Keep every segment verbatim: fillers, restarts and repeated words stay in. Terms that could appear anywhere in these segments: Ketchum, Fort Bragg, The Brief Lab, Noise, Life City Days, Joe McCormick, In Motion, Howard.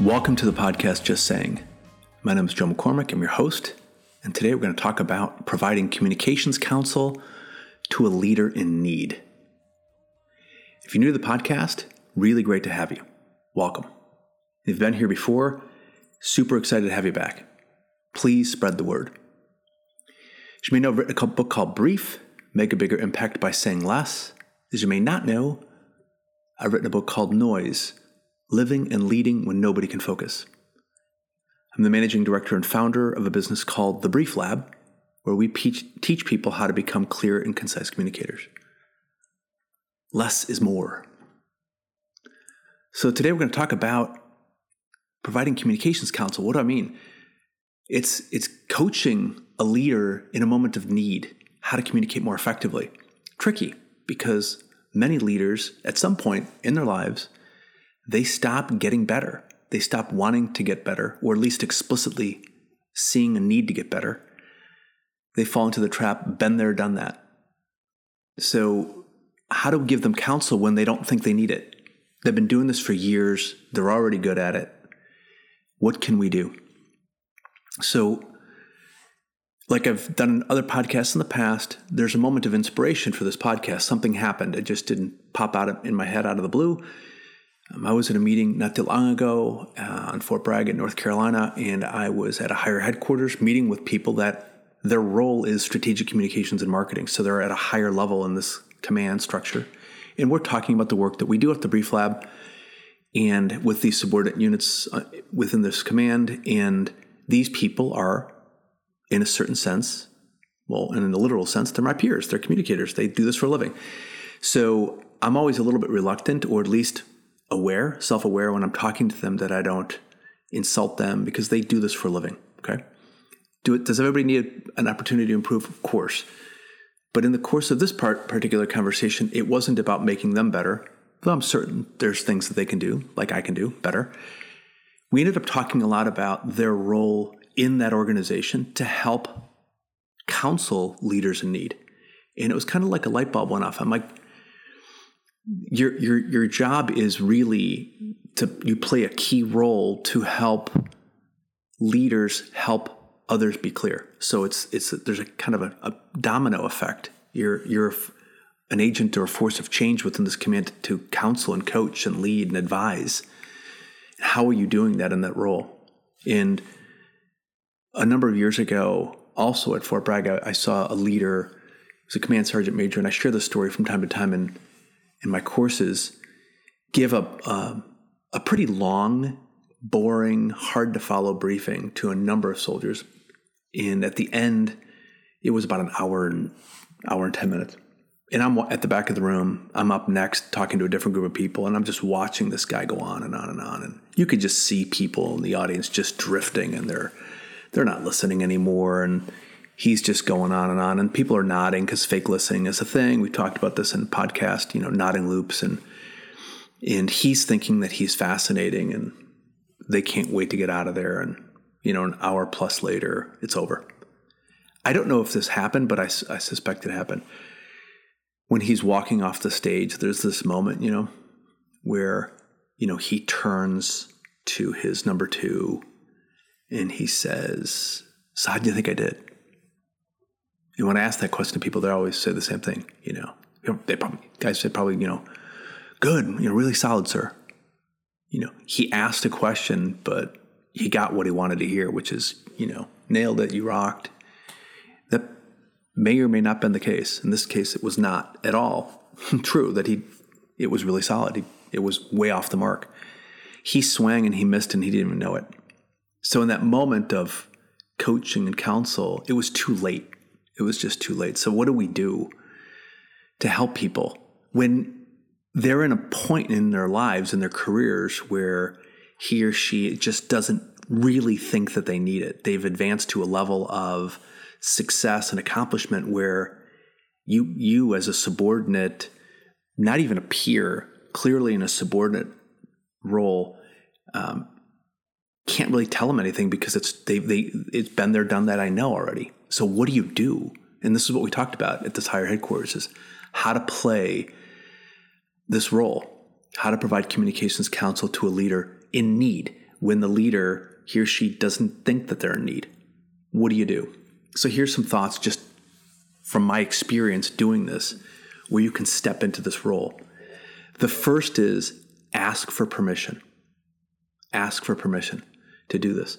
Welcome to the podcast Just Saying. My name is Joe McCormick. I'm your host. And today we're going to talk about providing communications counsel to a leader in need. If you're new to the podcast, really great to have you. Welcome. If you've been here before, super excited to have you back. Please spread the word. As you may know, I've written a book called Brief, Make a Bigger Impact by Saying Less. As you may not know, I've written a book called Noise, Living and Leading When Nobody Can Focus. I'm the managing director and founder of a business called The Brief Lab, where we teach people how to become clear and concise communicators. Less is more. So today we're going to talk about providing communications counsel. What do I mean? It's, it's coaching a leader in a moment of need, how to communicate more effectively. Tricky, because many leaders at some point in their lives, they stop getting better. They stop wanting to get better, or at least explicitly seeing a need to get better. They fall into the trap, been there, done that. So how do we give them counsel when they don't think they need it? They've been doing this for years. They're already good at it. What can we do? So like I've done in other podcasts in the past, there's a moment of inspiration for this podcast. Something happened. It just didn't pop out in my head out of the blue. Um, I was in a meeting not too long ago uh, on Fort Bragg in North Carolina, and I was at a higher headquarters meeting with people that their role is strategic communications and marketing. So they're at a higher level in this command structure. And we're talking about the work that we do at the Brief Lab and with these subordinate units within this command. And these people are, in a certain sense, well, and in a literal sense, they're my peers. They're communicators. They do this for a living. So I'm always a little bit reluctant, or at least aware, self-aware, when I'm talking to them, that I don't insult them, because they do this for a living. Okay. Do it. Does everybody need an opportunity to improve? Of course. But in the course of this part, particular conversation, it wasn't about making them better, though I'm certain there's things that they can do, like I can do better. We ended up talking a lot about their role in that organization to help counsel leaders in need. And it was kind of like a light bulb went off. I'm like, Your your your job is really to you play a key role to help leaders help others be clear. So it's it's there's a kind of a, a domino effect. You're you're an agent or a force of change within this command to counsel and coach and lead and advise. How are you doing that in that role? And a number of years ago, also at Fort Bragg, I, I saw a leader. He was a command sergeant major, and I share this story from time to time in. in my courses, give a, a, a pretty long, boring, hard-to-follow briefing to a number of soldiers. And at the end, it was about an hour and hour and ten minutes. And I'm at the back of the room. I'm up next talking to a different group of people, and I'm just watching this guy go on and on and on. And you could just see people in the audience just drifting, and they're they're not listening anymore. And he's just going on and on, and people are nodding because fake listening is a thing. We talked about this in podcast, you know, nodding loops, and and he's thinking that he's fascinating, and they can't wait to get out of there. And you know, an hour plus later, it's over. I don't know if this happened, but I, I suspect it happened. When he's walking off the stage, there's this moment, you know, where you know he turns to his number two, and he says, "So how do you think I did?" And when I ask that question to people, they always say the same thing. You know, they probably guys said probably, you know, good, you know, really solid, sir. You know, he asked a question, but he got what he wanted to hear, which is, you know, nailed it, you rocked. That may or may not have been the case. In this case, it was not at all true that he, it was really solid. He, it was way off the mark. He swung and he missed and he didn't even know it. So in that moment of coaching and counsel, it was too late. It was just too late. So what do we do to help people when they're in a point in their lives, in their careers, where he or she just doesn't really think that they need it? They've advanced to a level of success and accomplishment where you, you as a subordinate, not even a peer, clearly in a subordinate role, um, can't really tell them anything because it's they they it's been there, done that. I know already. So what do you do? And this is what we talked about at this higher headquarters, is how to play this role, how to provide communications counsel to a leader in need. when the leader, he or she, doesn't think that they're in need? What do you do? So here's some thoughts just from my experience doing this, where you can step into this role. The first is ask for permission. Ask for permission to do this.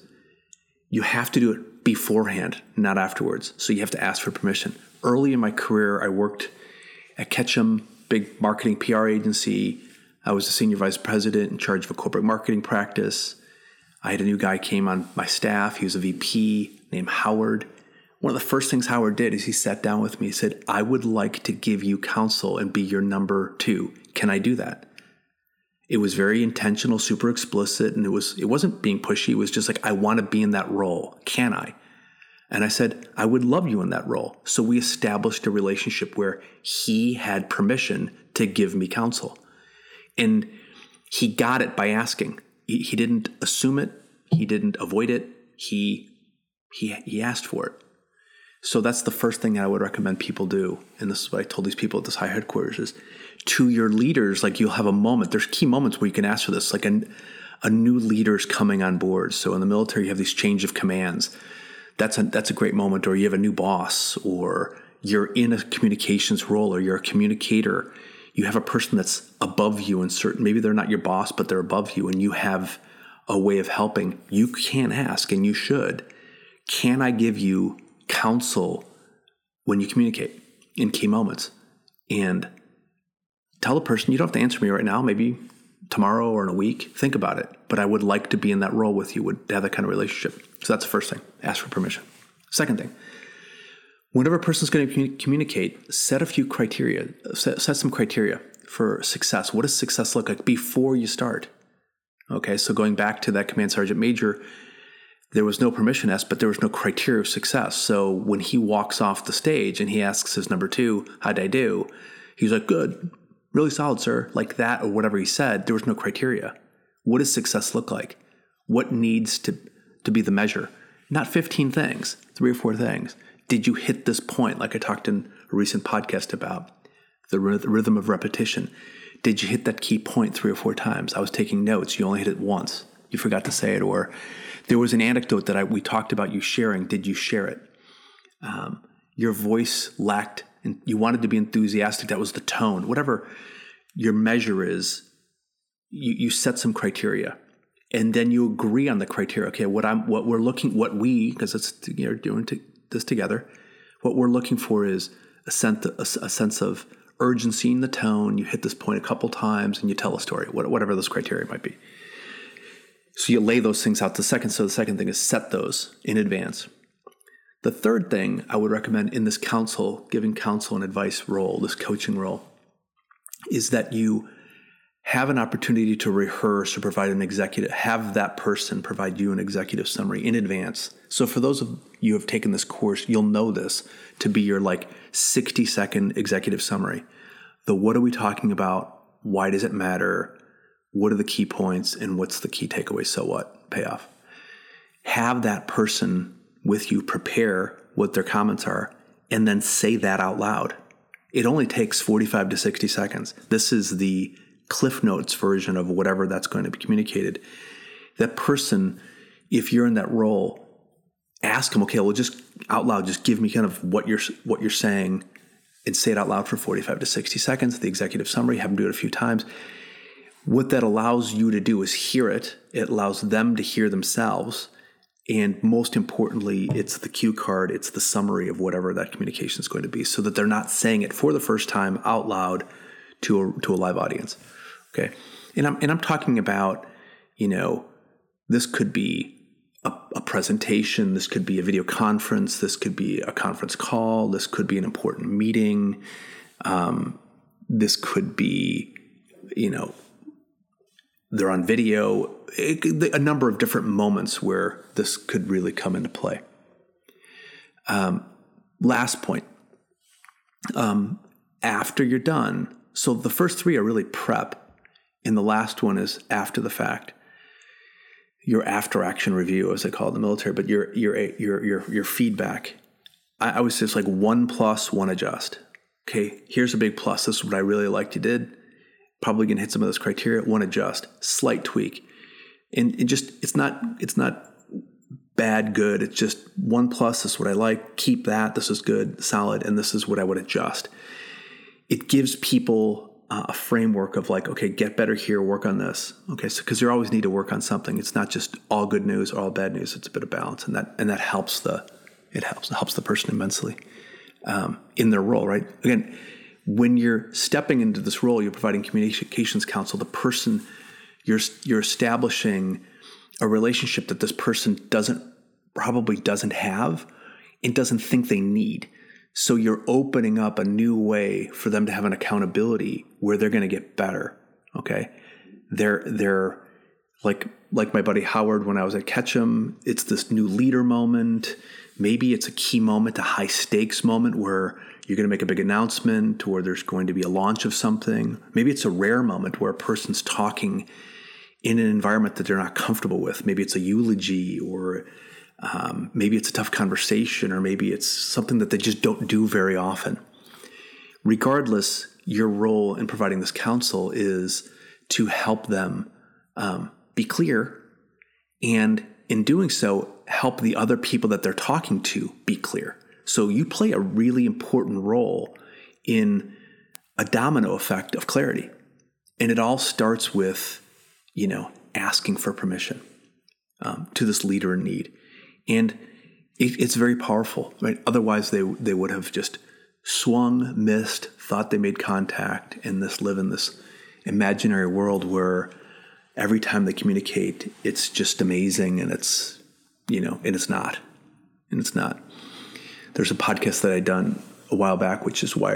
You have to do it beforehand, not afterwards. So you have to ask for permission. Early in my career, I worked at Ketchum, big marketing P R agency. I was a senior vice president in charge of a corporate marketing practice. I had a new guy came on my staff. He was a V P named Howard. One of the first things Howard did is he sat down with me and said, I would like to give you counsel and be your number two. Can I do that? It was very intentional, super explicit, and it was it wasn't being pushy. It was just like, I want to be in that role. Can I? And I said, I would love you in that role. So we established a relationship where he had permission to give me counsel. And he got it by asking. He, he didn't assume it. He didn't avoid it. He, he, he asked for it. So that's the first thing that I would recommend people do. And this is what I told these people at this high headquarters is to your leaders, like you'll have a moment. There's key moments where you can ask for this, like a, a new leader's coming on board. So in the military, you have these change of commands. That's a, that's a great moment. Or you have a new boss, or you're in a communications role, or you're a communicator. You have a person that's above you in certain, maybe they're not your boss, but they're above you and you have a way of helping. You can ask, and you should. Can I give you counsel when you communicate in key moments? And tell the person, you don't have to answer me right now, maybe tomorrow or in a week. Think about it. But I would like to be in that role with you, would have that kind of relationship. So that's the first thing. Ask for permission. Second thing. Whenever a person's going to communicate, set a few criteria, set, set some criteria for success. What does success look like before you start? Okay, so going back to that command sergeant major, there was no permission asked, but there was no criteria of success. So when he walks off the stage and he asks his number two, how'd I do? He's like, good, really solid, sir, like that or whatever he said. There was no criteria. What does success look like? What needs to, to be the measure? Not fifteen things, three or four things. Did you hit this point, like I talked in a recent podcast about, the rhythm of repetition? Did you hit that key point three or four times? I was taking notes. You only hit it once. You forgot to say it. Or there was an anecdote that I, we talked about you sharing. Did you share it? Um, your voice lacked, and you wanted to be enthusiastic. That was the tone. Whatever your measure is, you, you set some criteria. And then you agree on the criteria. Okay, what I'm, what we're looking, what we, because it's, you know, doing to, this together, what we're looking for is a sense, a, a sense of urgency in the tone. You hit this point a couple times and you tell a story, whatever those criteria might be. So you lay those things out. The second, so the second thing is set those in advance. The third thing I would recommend in this counsel, giving counsel and advice role, this coaching role, is that you have an opportunity to rehearse or provide an executive, have that person provide you an executive summary in advance. So for those of you who have taken this course, you'll know this to be your like sixty second executive summary. The what are we talking about? Why does it matter? What are the key points? And what's the key takeaway? So what? Payoff. Have that person with you prepare what their comments are and then say that out loud. It only takes forty-five to sixty seconds. This is the Cliff Notes version of whatever that's going to be communicated. That person, if you're in that role, ask them, okay, well, just out loud, just give me kind of what you're what you're saying and say it out loud for forty-five to sixty seconds, the executive summary, have them do it a few times. What that allows you to do is hear it. It allows them to hear themselves. And most importantly, it's the cue card. It's the summary of whatever that communication is going to be so that they're not saying it for the first time out loud to a, to a live audience. Okay. And I'm, and I'm talking about, you know, this could be a, a presentation. This could be a video conference. This could be a conference call. This could be an important meeting. Um, this could be, you know, they're on video, it could, a number of different moments where this could really come into play. Um, last point, um, after you're done. So the first three are really prep. And the last one is after the fact, your after action review, as they call it in the military, but your, your, your, your, your feedback. I, I was just like one plus, one adjust. Okay. Here's a big plus. This is what I really liked you did. Probably going to hit some of those criteria. One adjust, slight tweak. and it just it's not it's not bad good. It's just one plus. This is what I like. Keep that. This is good, solid, and this is what I would adjust. It gives people Uh, a framework of like, okay, get better here, work on this. Okay, so because you always need to work on something. It's not just all good news or all bad news. It's a bit of balance, and that and that helps the it helps it helps the person immensely um, in their role. Right? Again, when you're stepping into this role, you're providing communications counsel. The person you're you're establishing a relationship that this person doesn't probably doesn't have and doesn't think they need. So you're opening up a new way for them to have an accountability where they're going to get better. Okay. They're, they're like, like my buddy Howard, when I was at Ketchum, it's this new leader moment. Maybe it's a key moment, a high stakes moment where you're going to make a big announcement or there's going to be a launch of something. Maybe it's a rare moment where a person's talking in an environment that they're not comfortable with. Maybe it's a eulogy or Um, maybe it's a tough conversation, or maybe it's something that they just don't do very often. Regardless, your role in providing this counsel is to help them um, be clear, and in doing so, help the other people that they're talking to be clear. So you play a really important role in a domino effect of clarity. And it all starts with, you know, asking for permission um, to this leader in need. And it, it's very powerful, right? Otherwise, they they would have just swung, missed, thought they made contact, and this live in this imaginary world where every time they communicate, it's just amazing, and it's you know, and it's not, and it's not. There's a podcast that I done a while back, which is why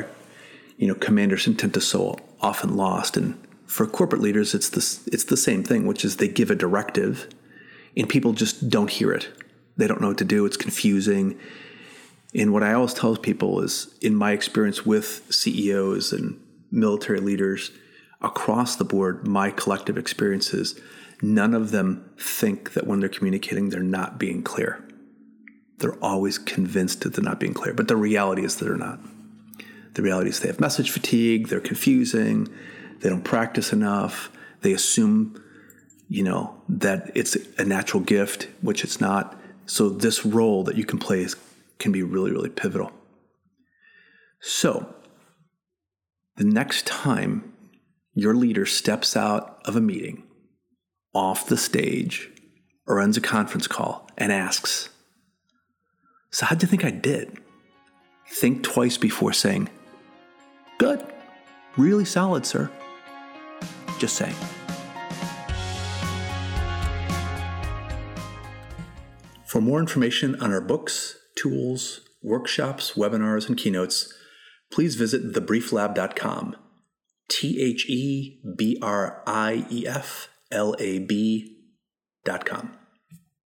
you know commanders' intent is so often lost, and for corporate leaders, it's this it's the same thing, which is they give a directive, and people just don't hear it. They don't know what to do. It's confusing. And what I always tell people is, in my experience with C E Os and military leaders across the board, my collective experiences, none of them think that when they're communicating, they're not being clear. They're always convinced that they're not being clear. But the reality is that they're not. The reality is they have message fatigue. They're confusing. They don't practice enough. They assume, you know, that it's a natural gift, which it's not. So this role that you can play is, can be really, really pivotal. So the next time your leader steps out of a meeting, off the stage, or ends a conference call and asks, "So how'd you think I did?" Think twice before saying, "Good, really solid, sir." Just saying. For more information on our books, tools, workshops, webinars, and keynotes, please visit the brief lab dot com, T H E B R I E F L A B dot com.